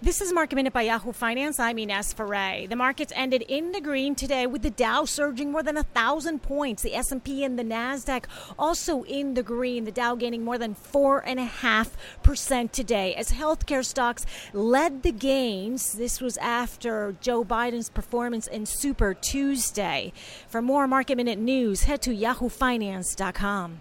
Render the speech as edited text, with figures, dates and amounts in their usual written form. This is Market Minute by Yahoo Finance. I'm Ines Ferre. The markets ended in the green today with the Dow surging more than 1,000 points. The S&P and the Nasdaq also in the green. The Dow gaining more than 4.5% today as healthcare stocks led the gains. This was after Joe Biden's performance in Super Tuesday. For more Market Minute news, head to yahoofinance.com.